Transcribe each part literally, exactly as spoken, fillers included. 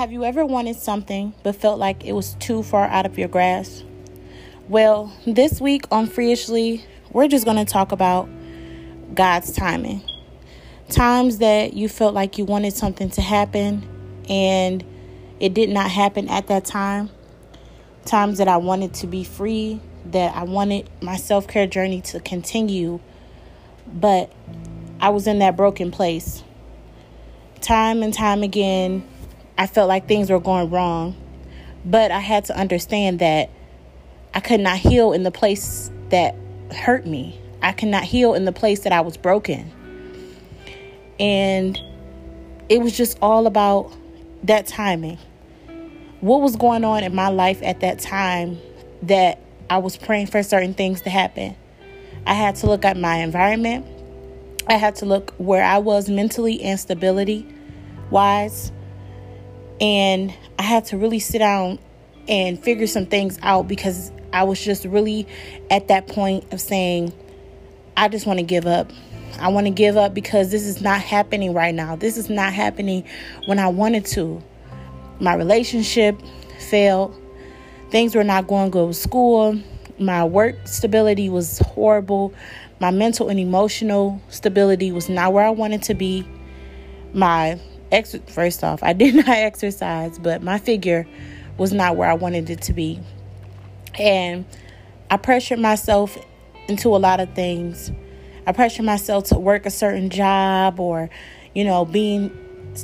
Have you ever wanted something but felt like it was too far out of your grasp? Well, this week on Freeishly, we're just going to talk about God's timing. Times that you felt like you wanted something to happen and it did not happen at that time. Times that I wanted to be free, that I wanted my self-care journey to continue, but I was in that broken place. Time and time again, I felt like things were going wrong, but I had to understand that I could not heal in the place that hurt me. I could not heal in the place that I was broken. And it was just all about that timing. What was going on in my life at that time that I was praying for certain things to happen? I had to look at my environment. I had to look where I was mentally and stability-wise. And I had to really sit down and figure some things out, because I was just really at that point of saying, I just want to give up. I want to give up because this is not happening right now. This is not happening when I wanted to. My relationship failed. Things were not going good with school. My work stability was horrible. My mental and emotional stability was not where I wanted to be. My ex- First off, I did not exercise, but my figure was not where I wanted it to be. And I pressured myself into a lot of things. I pressured myself to work a certain job, or, you know, being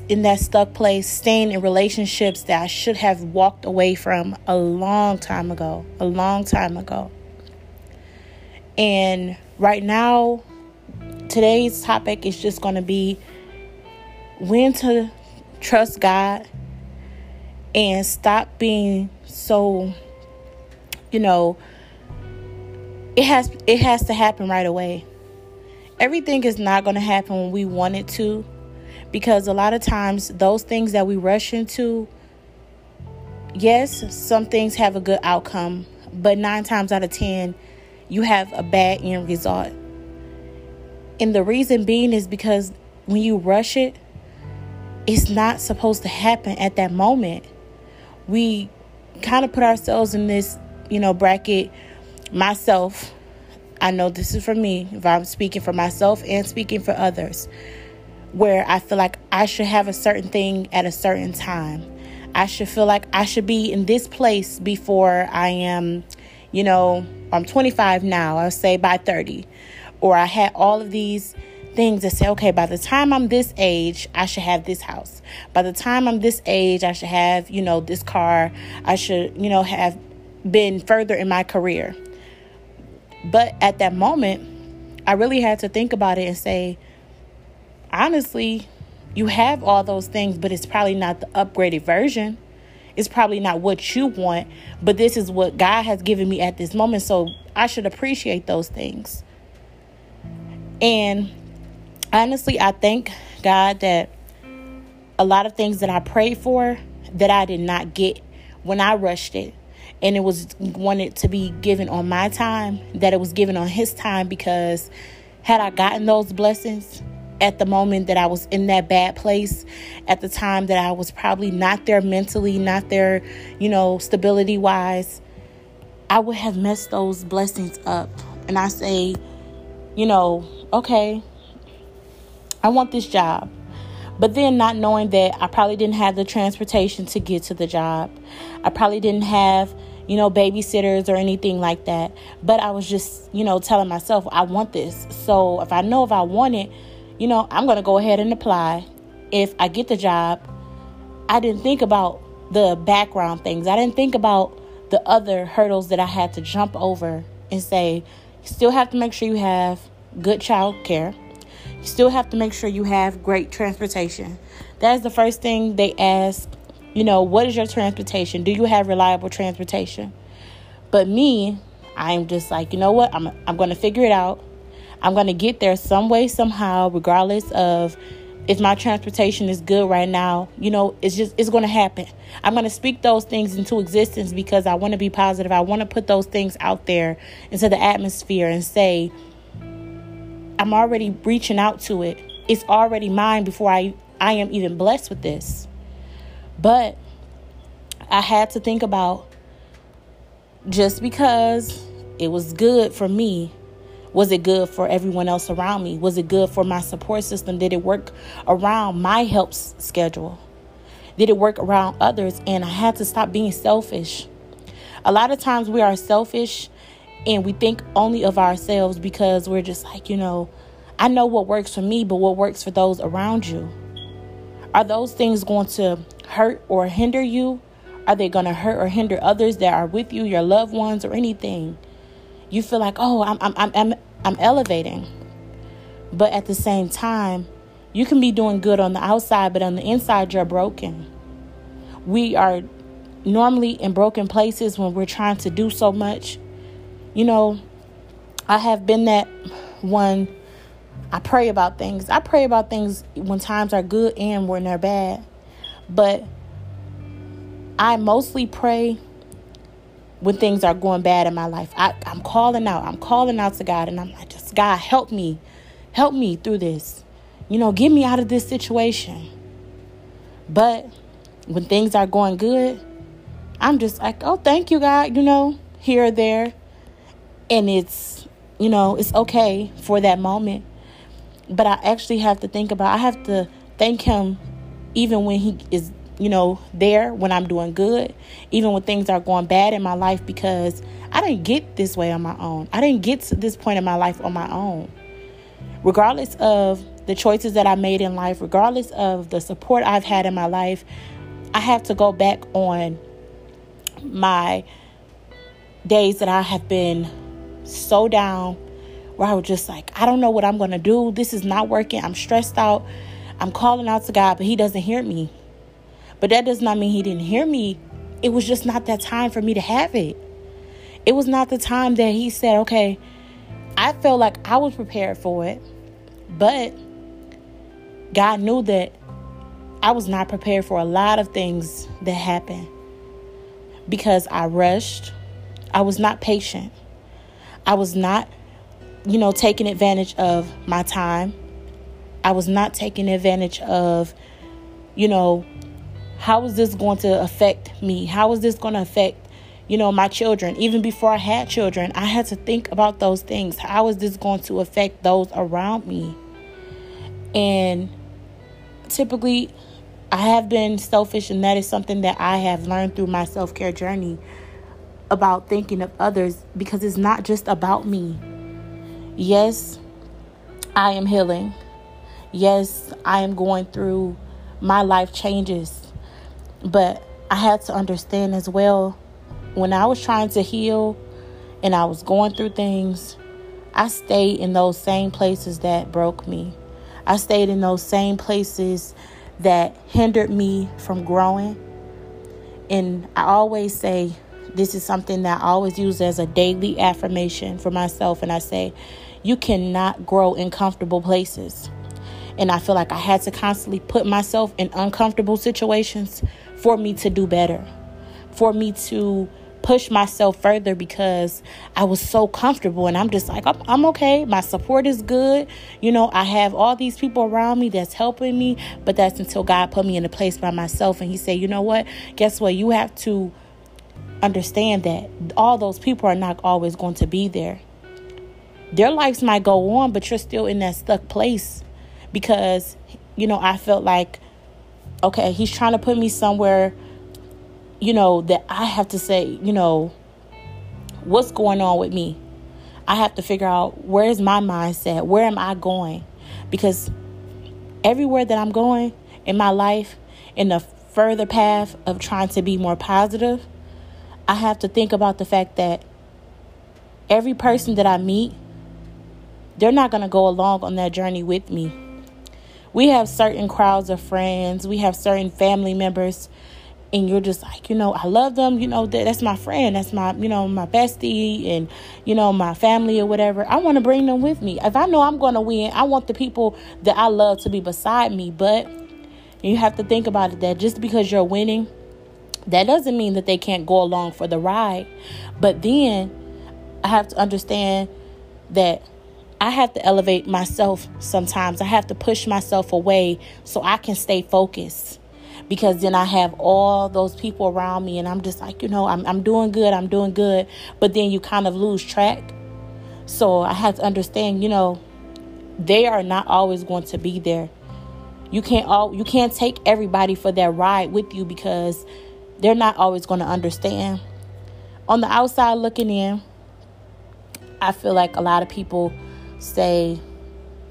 in that stuck place, staying in relationships that I should have walked away from a long time ago, a long time ago. And right now, today's topic is just going to be when to trust God and stop being so, you know, it has it has to happen right away. Everything is not going to happen when we want it to, because a lot of times those things that we rush into, yes, some things have a good outcome, but nine times out of ten, you have a bad end result. And the reason being is because when you rush it, it's not supposed to happen at that moment. We kind of put ourselves in this, you know, bracket. Myself, I know this is for me, if I'm speaking for myself and speaking for others, where I feel like I should have a certain thing at a certain time. I should feel like I should be in this place before I am, you know, I'm twenty-five now, I'll say by thirty. Or I had all of these things that say, okay, by the time I'm this age, I should have this house. By the time I'm this age, I should have, you know, this car. I should, you know, have been further in my career. But at that moment, I really had to think about it and say, honestly, you have all those things, but it's probably not the upgraded version. It's probably not what you want, but this is what God has given me at this moment, so I should appreciate those things. And honestly, I thank God that a lot of things that I prayed for that I did not get when I rushed it, and it was wanted to be given on my time, that it was given on His time, because had I gotten those blessings at the moment that I was in that bad place, at the time that I was probably not there mentally, not there, you know, stability wise, I would have messed those blessings up. And I say, you know, okay, I want this job, but then not knowing that I probably didn't have the transportation to get to the job. I probably didn't have, you know, babysitters or anything like that. But I was just, you know, telling myself, I want this. So if I know if I want it, you know, I'm going to go ahead and apply. If I get the job, I didn't think about the background things. I didn't think about the other hurdles that I had to jump over and say, you still have to make sure you have good child care. You still have to make sure you have great transportation. That is the first thing they ask, you know, what is your transportation? Do you have reliable transportation? But me, I'm just like, you know what, I'm, I'm going to figure it out. I'm going to get there some way, somehow, regardless of if my transportation is good right now. You know, it's just, it's going to happen. I'm going to speak those things into existence because I want to be positive. I want to put those things out there into the atmosphere and say, I'm already reaching out to it. It's already mine before I, I am even blessed with this. But I had to think about, just because it was good for me, was it good for everyone else around me? Was it good for my support system? Did it work around my help schedule? Did it work around others? And I had to stop being selfish. A lot of times we are selfish and we think only of ourselves because we're just like, you know, I know what works for me, but what works for those around you? Are those things going to hurt or hinder you? Are they going to hurt or hinder others that are with you, your loved ones, or anything? You feel like, oh, I'm I'm I'm I'm, I'm elevating. But at the same time, you can be doing good on the outside, but on the inside, you're broken. We are normally in broken places when we're trying to do so much. You know, I have been that one. I pray about things. I pray about things when times are good and when they're bad. But I mostly pray when things are going bad in my life. I, I'm calling out. I'm calling out to God. And I'm like, just God, help me. Help me through this. You know, get me out of this situation. But when things are going good, I'm just like, oh, thank you, God, you know, here or there. And it's, you know, it's okay for that moment. But I actually have to think about, I have to thank him even when he is, you know, there, when I'm doing good, even when things are going bad in my life, because I didn't get this way on my own. I didn't get to this point in my life on my own. Regardless of the choices that I made in life, regardless of the support I've had in my life, I have to go back on my days that I have been so down, where I was just like, I don't know what I'm going to do. This is not working. I'm stressed out. I'm calling out to God, but he doesn't hear me. But that does not mean he didn't hear me. It was just not that time for me to have it. It was not the time that he said, okay, I felt like I was prepared for it, but God knew that I was not prepared for a lot of things that happened because I rushed. I was not patient. I was not you know, taking advantage of my time. I was not taking advantage of, you know, how is this going to affect me? How is this going to affect, you know, my children? Even before I had children, I had to think about those things. How is this going to affect those around me? And typically, I have been selfish, and that is something that I have learned through my self-care journey about thinking of others, because it's not just about me. Yes, I am healing. Yes, I am going through my life changes. But I had to understand as well, when I was trying to heal and I was going through things, I stayed in those same places that broke me. I stayed in those same places that hindered me from growing. And I always say, this is something that I always use as a daily affirmation for myself. And I say, you cannot grow in comfortable places. And I feel like I had to constantly put myself in uncomfortable situations for me to do better, for me to push myself further, because I was so comfortable. And I'm just like, I'm, I'm okay. My support is good. You know, I have all these people around me that's helping me. But that's until God put me in a place by myself. And he said, you know what? Guess what? You have to understand that all those people are not always going to be there. Their lives might go on, but you're still in that stuck place. Because, you know, I felt like, okay, he's trying to put me somewhere, you know, that I have to say, you know, what's going on with me? I have to figure out, where is my mindset? Where am I going? Because everywhere that I'm going in my life, in the further path of trying to be more positive, I have to think about the fact that every person that I meet, they're not going to go along on that journey with me. We have certain crowds of friends. We have certain family members. And you're just like, you know, I love them. You know, that, that's my friend. That's my, you know, my bestie and, you know, my family or whatever. I want to bring them with me. If I know I'm going to win, I want the people that I love to be beside me. But you have to think about it, that just because you're winning, that doesn't mean that they can't go along for the ride. But then I have to understand that I have to elevate myself sometimes. I have to push myself away so I can stay focused. because then I have all those people around me and I'm just like, you know, I'm I'm doing good, I'm doing good. But then you kind of lose track. So I have to understand, you know, they are not always going to be there. You can't all you can't take everybody for that ride with you because they're not always going to understand. On the outside looking in, I feel like a lot of people say,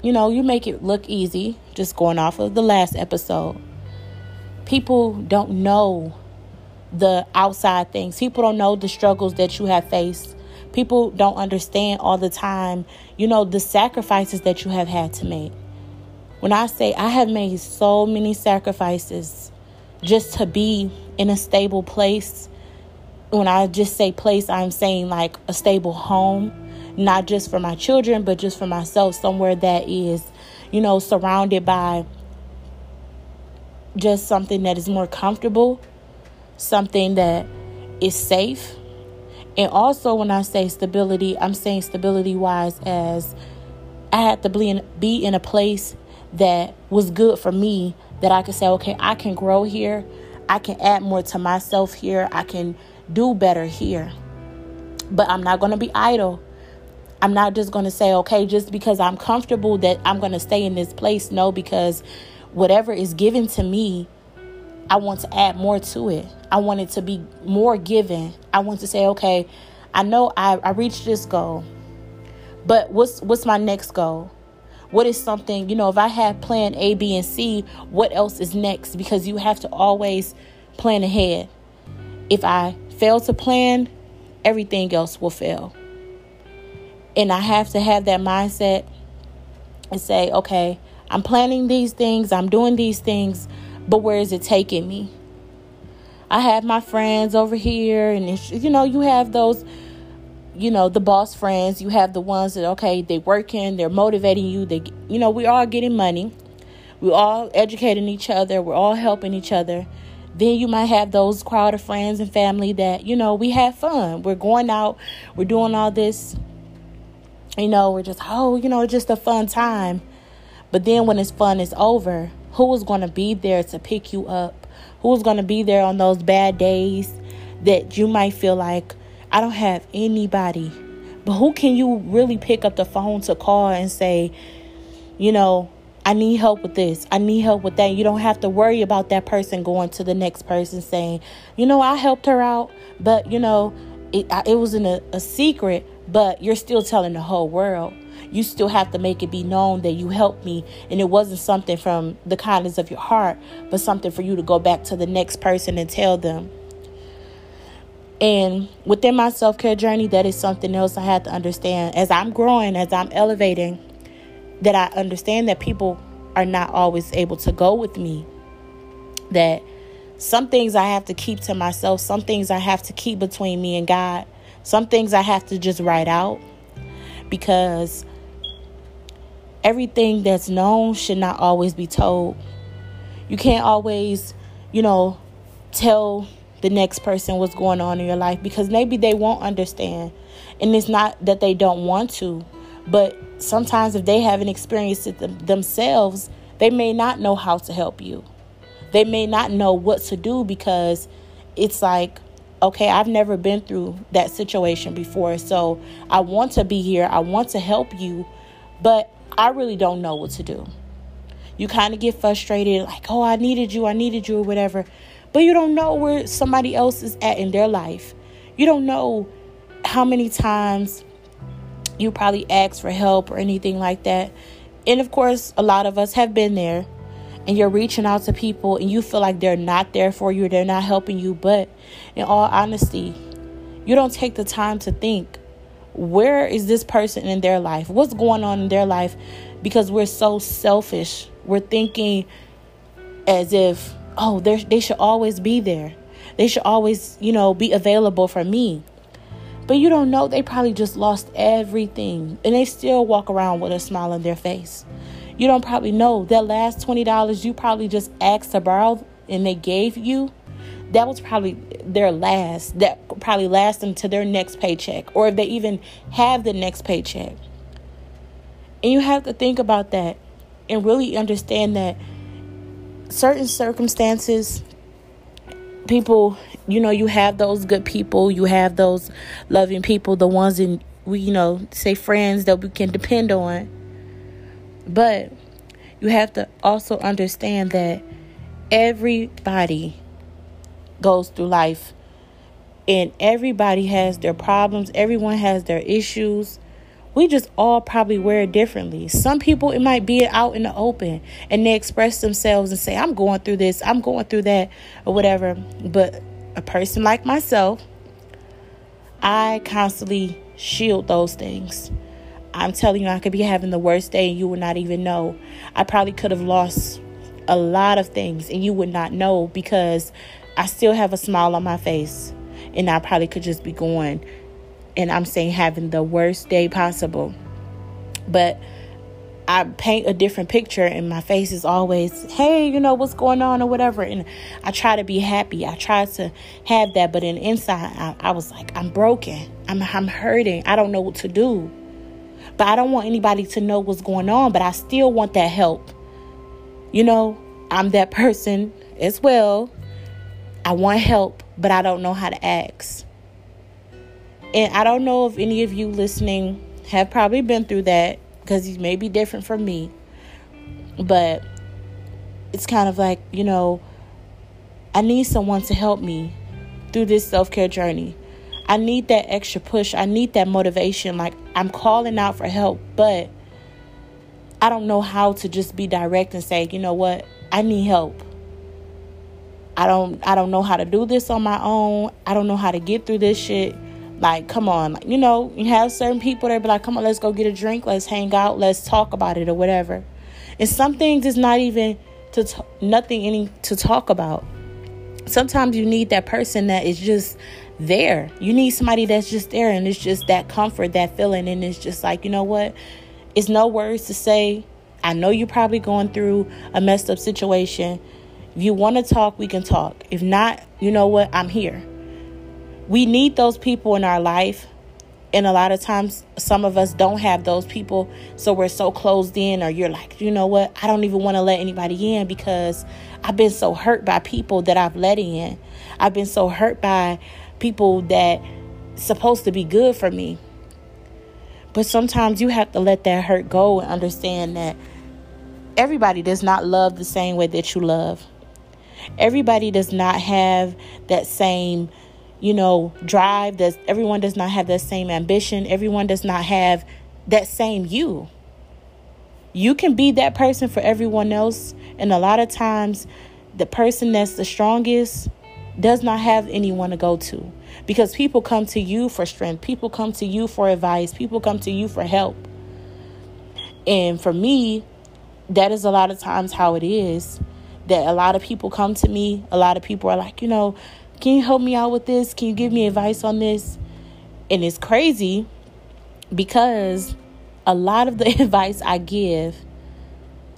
you know, you make it look easy, just going off of the last episode. People don't know the outside things. People don't know the struggles that you have faced. People don't understand all the time, you know, the sacrifices that you have had to make. When I say I have made so many sacrifices just to be in a stable place, when I just say place, I'm saying like a stable home, not just for my children, but just for myself, somewhere that is, you know, surrounded by just something that is more comfortable, something that is safe. And also when I say stability, I'm saying stability wise as I had to be in, be in a place that was good for me, that I could say, okay, I can grow here. I can add more to myself here. I can do better here. But I'm not going to be idle. I'm not just going to say, okay, just because I'm comfortable that I'm going to stay in this place. No, because whatever is given to me, I want to add more to it. I want it to be more given. I want to say, okay, I know I, I reached this goal, but what's what's my next goal? What is something, you know, if I had plan A, B, and C, what else is next? Because you have to always plan ahead. If I fail to plan, everything else will fail. And I have to have that mindset and say, okay, I'm planning these things, I'm doing these things, but where is it taking me? I have my friends over here, and it's, you know, you have those, you know, the boss friends, you have the ones that, okay, they're working, they're motivating you, they, you know, we're all getting money, we're all educating each other, we're all helping each other. Then you might have those crowd of friends and family that, you know, we have fun. We're going out. We're doing all this. You know, we're just, oh, you know, it's just a fun time. But then when it's fun, it's over. Who is going to be there to pick you up? Who is going to be there on those bad days that you might feel like, I don't have anybody? But who can you really pick up the phone to call and say, you know, I need help with this. I need help with that. You don't have to worry about that person going to the next person saying, you know, I helped her out, but, you know, it, I, it was in a, a secret, but you're still telling the whole world. You still have to make it be known that you helped me. And it wasn't something from the kindness of your heart, but something for you to go back to the next person and tell them. And within my self-care journey, that is something else I had to understand as I'm growing, as I'm elevating. That I understand that people are not always able to go with me. That some things I have to keep to myself. Some things I have to keep between me and God. Some things I have to just write out. Because everything that's known should not always be told. You can't always, you know, tell the next person what's going on in your life. Because maybe they won't understand. And it's not that they don't want to. But sometimes if they haven't experienced it th- themselves, they may not know how to help you. They may not know what to do because it's like, okay, I've never been through that situation before. So I want to be here. I want to help you, but I really don't know what to do. You kind of get frustrated like, oh, I needed you. I needed you or whatever. But you don't know where somebody else is at in their life. You don't know how many times you probably ask for help or anything like that. And of course, a lot of us have been there, and you're reaching out to people and you feel like they're not there for you. They're not helping you. But in all honesty, you don't take the time to think, where is this person in their life? What's going on in their life? Because we're so selfish. We're thinking as if, oh, they should always be there. They should always, you know, be available for me. But you don't know, they probably just lost everything and they still walk around with a smile on their face. You don't probably know that last twenty dollars you probably just asked to borrow and they gave you, that was probably their last, that probably lasts them to their next paycheck, or if they even have the next paycheck. And you have to think about that and really understand that certain circumstances, people, you know, you have those good people, you have those loving people, the ones in, we, you know, say friends that we can depend on. But you have to also understand that everybody goes through life and everybody has their problems. Everyone has their issues. We just all probably wear it differently. Some people, it might be out in the open and they express themselves and say, I'm going through this, I'm going through that, or whatever. But a person like myself, I constantly shield those things. I'm telling you, I could be having the worst day and you would not even know. I probably could have lost a lot of things and you would not know because I still have a smile on my face. And I probably could just be going, and I'm saying having the worst day possible. But I paint a different picture and my face is always, hey, you know, what's going on or whatever. And I try to be happy. I try to have that. But in inside, I, I was like, I'm broken. I'm I'm hurting. I don't know what to do. But I don't want anybody to know what's going on. But I still want that help. You know, I'm that person as well. I want help, but I don't know how to ask. And I don't know if any of you listening have probably been through that, because you may be different from me. But it's kind of like, you know, I need someone to help me through this self-care journey. I need that extra push. I need that motivation. Like, I'm calling out for help, but I don't know how to just be direct and say, you know what, I need help. I don't I don't know how to do this on my own. I don't know how to get through this shit. Like, come on. Like, you know, you have certain people that be like, come on, let's go get a drink. Let's hang out. Let's talk about it or whatever. And some things is not even to t- nothing any to talk about. Sometimes you need that person that is just there. You need somebody that's just there. And it's just that comfort, that feeling. And it's just like, you know what? It's no words to say. I know you're probably going through a messed up situation. If you want to talk, we can talk. If not, you know what? I'm here. We need those people in our life. And a lot of times, some of us don't have those people. So we're so closed in, or you're like, you know what? I don't even want to let anybody in because I've been so hurt by people that I've let in. I've been so hurt by people that supposed to be good for me. But sometimes you have to let that hurt go and understand that everybody does not love the same way that you love. Everybody does not have that same, you know, drive. That's, everyone does not have that same ambition. Everyone does not have that same you. You can be that person for everyone else. And a lot of times the person that's the strongest does not have anyone to go to, because people come to you for strength. People come to you for advice. People come to you for help. And for me, that is a lot of times how it is. That a lot of people come to me. A lot of people are like, you know, can you help me out with this? Can you give me advice on this? And it's crazy because a lot of the advice I give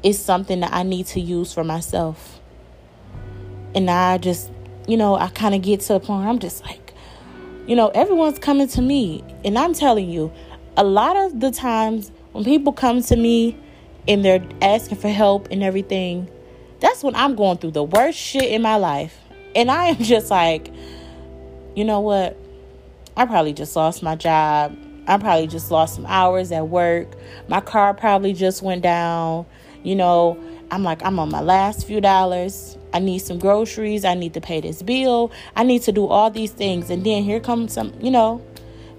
is something that I need to use for myself. And I just, you know, I kind of get to a point where I'm just like, you know, everyone's coming to me. And I'm telling you, a lot of the times when people come to me and they're asking for help and everything, that's when I'm going through the worst shit in my life. And I am just like, you know what? I probably just lost my job. I probably just lost some hours at work. My car probably just went down. You know, I'm like, I'm on my last few dollars. I need some groceries. I need to pay this bill. I need to do all these things. And then here comes some, you know,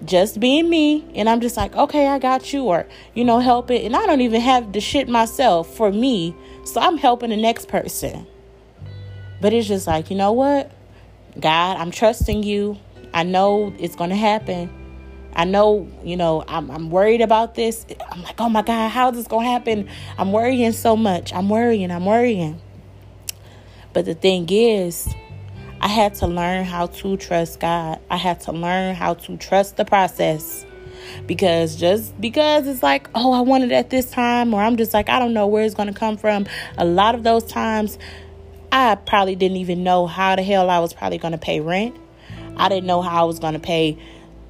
just being me. And I'm just like, okay, I got you, or, you know, help it. And I don't even have the shit myself for me. So I'm helping the next person. But it's just like, you know what? God, I'm trusting you. I know it's going to happen. I know, you know, I'm, I'm worried about this. I'm like, oh my God, how is this going to happen? I'm worrying so much. I'm worrying. I'm worrying. But the thing is, I had to learn how to trust God. I had to learn how to trust the process. Because just because it's like, oh, I wanted it at this time, or I'm just like, I don't know where it's going to come from. A lot of those times, I probably didn't even know how the hell I was probably going to pay rent. I didn't know how I was going to pay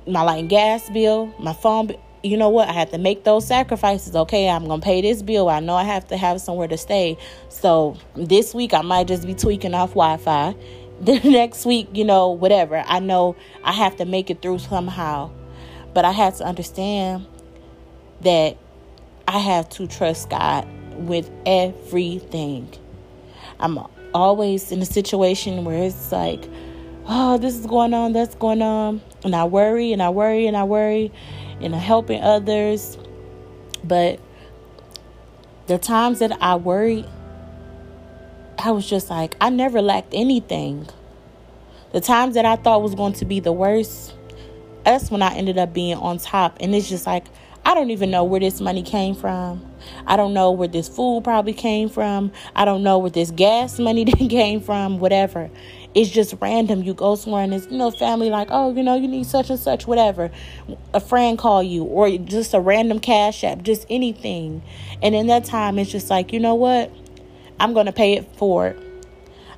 my light and gas bill, my phone bill. you know what, I have to make those sacrifices. Okay, I'm going to pay this bill. I know I have to have somewhere to stay. So this week I might just be tweaking off Wi-Fi. The next week, you know, whatever. I know I have to make it through somehow. But I have to understand that I have to trust God with everything. I'm always in a situation where it's like, oh, this is going on, that's going on. And I worry and I worry and I worry and I'm helping others. But the times that I worried, I was just like, I never lacked anything. The times that I thought was going to be the worst, that's when I ended up being on top. And it's just like, I don't even know where this money came from. I don't know where this food probably came from. I don't know where this gas money came from, whatever. It's just random. You go somewhere and it's, you know, family like, oh, you know, you need such and such, whatever. A friend call you or just a random cash app, just anything. And in that time, it's just like, you know what? I'm going to pay it forward.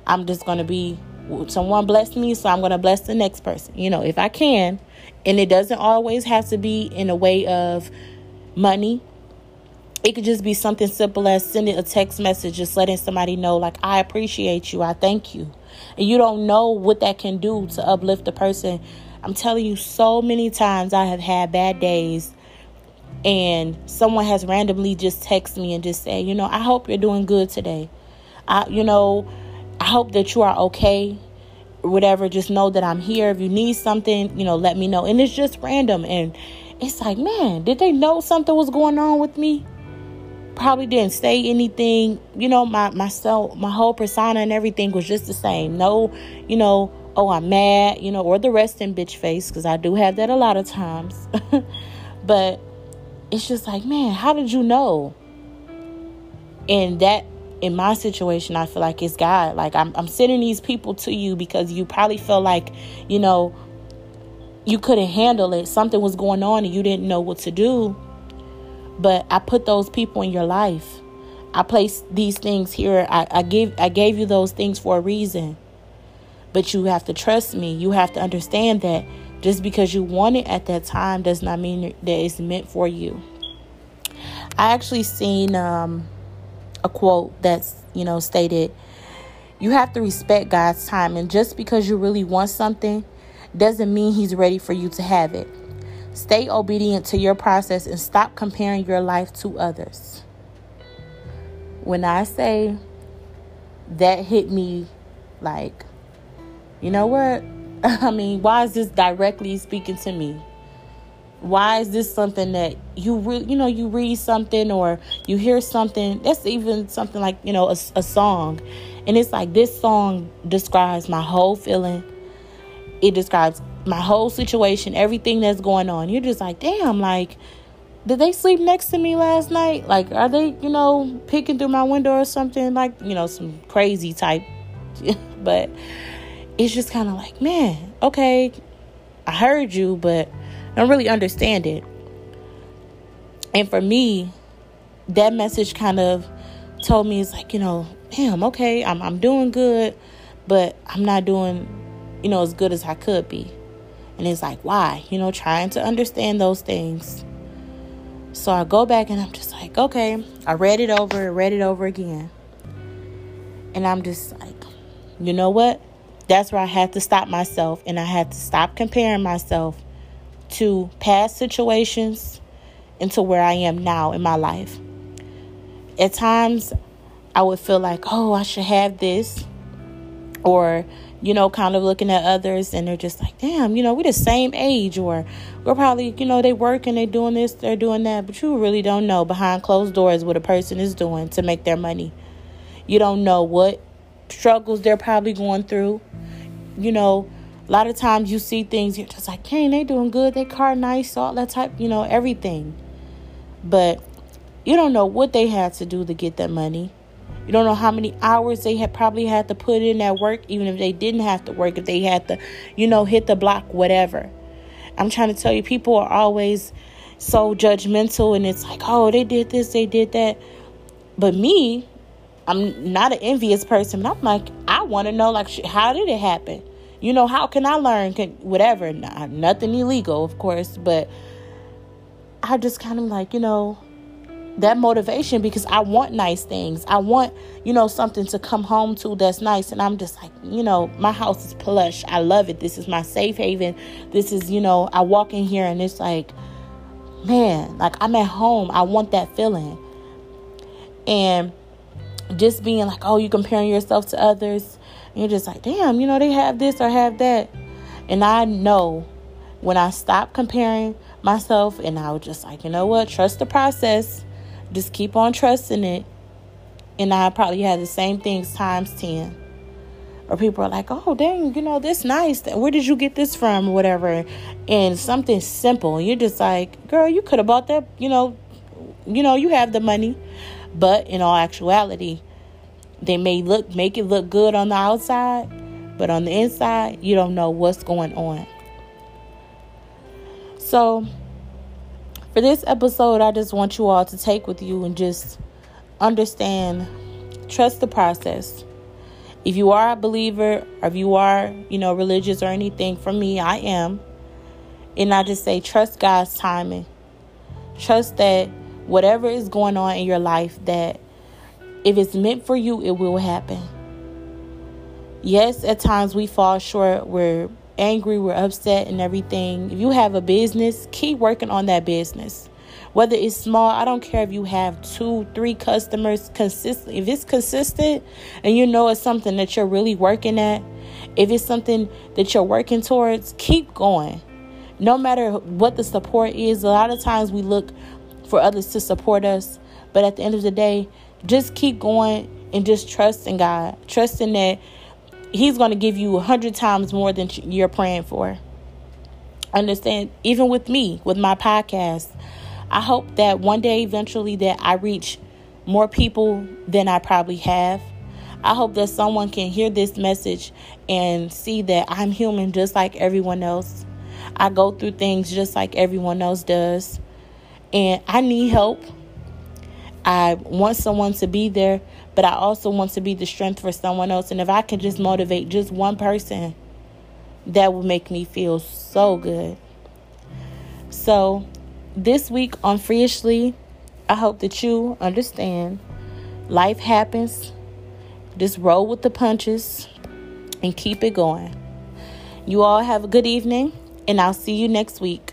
I'm just going to be, someone blessed me, so I'm going to bless the next person, you know, if I can. And it doesn't always have to be in a way of money. It could just be something simple as sending a text message, just letting somebody know, like, I appreciate you. I thank you. And you don't know what that can do to uplift a person. I'm telling you, so many times I have had bad days and someone has randomly just texted me and just say, you know, I hope you're doing good today. I, you know, I hope that you are okay. Whatever, just know that I'm here. If you need something, you know, let me know. And it's just random. And it's like, man, did they know something was going on with me? Probably didn't say anything. You know, my my self, my whole persona and everything was just the same. No, you know, oh, I'm mad, you know, or the resting bitch face, because I do have that a lot of times. But it's just like, man, how did you know? And that, in my situation, I feel like it's God. Like, I'm, I'm sending these people to you because you probably feel like, you know, you couldn't handle it. Something was going on and you didn't know what to do. But I put those people in your life. I placed these things here. I, I give, I gave you those things for a reason. But you have to trust me. You have to understand that just because you want it at that time does not mean that it's meant for you. I actually seen... um. a quote that's, you know, stated, you have to respect God's time, and just because you really want something doesn't mean he's ready for you to have it. Stay obedient to your process and stop comparing your life to others. When I say that, hit me like, you know what? I mean, why is this directly speaking to me? Why is this something that you re- you know, you read something or you hear something? That's even something like, you know, a, a song. And it's like, this song describes my whole feeling. It describes my whole situation, everything that's going on. You're just like, damn, like, did they sleep next to me last night? Like, are they, you know, peeking through my window or something? Like, you know, some crazy type. But it's just kind of like, man, okay, I heard you, but I don't really understand it. And for me, that message kind of told me, it's like, you know, damn, okay, I'm I'm doing good, but I'm not doing, you know, as good as I could be. And it's like, why? You know, trying to understand those things. So I go back and I'm just like, okay, I read it over, read it over again. And I'm just like, you know what? That's where I had to stop myself, and I had to stop comparing myself to past situations and to where I am now in my life. At times, I would feel like, oh, I should have this. Or, you know, kind of looking at others and they're just like, damn, you know, we're the same age. Or we're probably, you know, they work and they're doing this, they're doing that. But you really don't know behind closed doors what a person is doing to make their money. You don't know what struggles they're probably going through. You know, a lot of times you see things, you're just like, hey, they doing good, they car nice, all that type, you know, everything. But you don't know what they had to do to get that money. You don't know how many hours they had probably had to put in at work, even if they didn't have to work, if they had to, you know, hit the block, whatever. I'm trying to tell you, people are always so judgmental, and it's like, oh, they did this, they did that. But me, I'm not an envious person, but I'm like, I want to know, like, how did it happen? You know, how can I learn? Can, whatever, nah, nothing illegal, of course, but I just kind of like, you know, that motivation, because I want nice things. I want, you know, something to come home to that's nice. And I'm just like, you know, my house is plush. I love it. This is my safe haven. This is, you know, I walk in here and it's like, man, like I'm at home. I want that feeling. And just being like, oh, you comparing yourself to others. And you're just like, damn, you know, they have this or have that. And I know when I stop comparing myself and I was just like, you know what, trust the process. Just keep on trusting it. And I probably had the same things times ten. Or people are like, oh, dang, you know, this nice. Where did you get this from or whatever? And something simple. You're just like, girl, you could have bought that. You know, you know, you have the money. But in all actuality, they may look make it look good on the outside. But on the inside, you don't know what's going on. So for this episode, I just want you all to take with you and just understand, trust the process. If you are a believer or if you are, you know, religious or anything, for me, I am. And I just say, trust God's timing. Trust that whatever is going on in your life, that if it's meant for you, it will happen. Yes, at times we fall short. We're angry, we're upset and everything. If you have a business, keep working on that business. Whether it's small, I don't care if you have two, three customers consistent. If it's consistent and you know it's something that you're really working at, if it's something that you're working towards, keep going. No matter what the support is, a lot of times we look for others to support us. But at the end of the day, just keep going and just trust in God. Trust in that He's going to give you a hundred times more than you're praying for. Understand, even with me, with my podcast, I hope that one day eventually that I reach more people than I probably have. I hope that someone can hear this message and see that I'm human just like everyone else. I go through things just like everyone else does. And I need help. I want someone to be there, but I also want to be the strength for someone else. And if I can just motivate just one person, that will make me feel so good. So this week on Freeishly, I hope that you understand life happens. Just roll with the punches and keep it going. You all have a good evening, and I'll see you next week.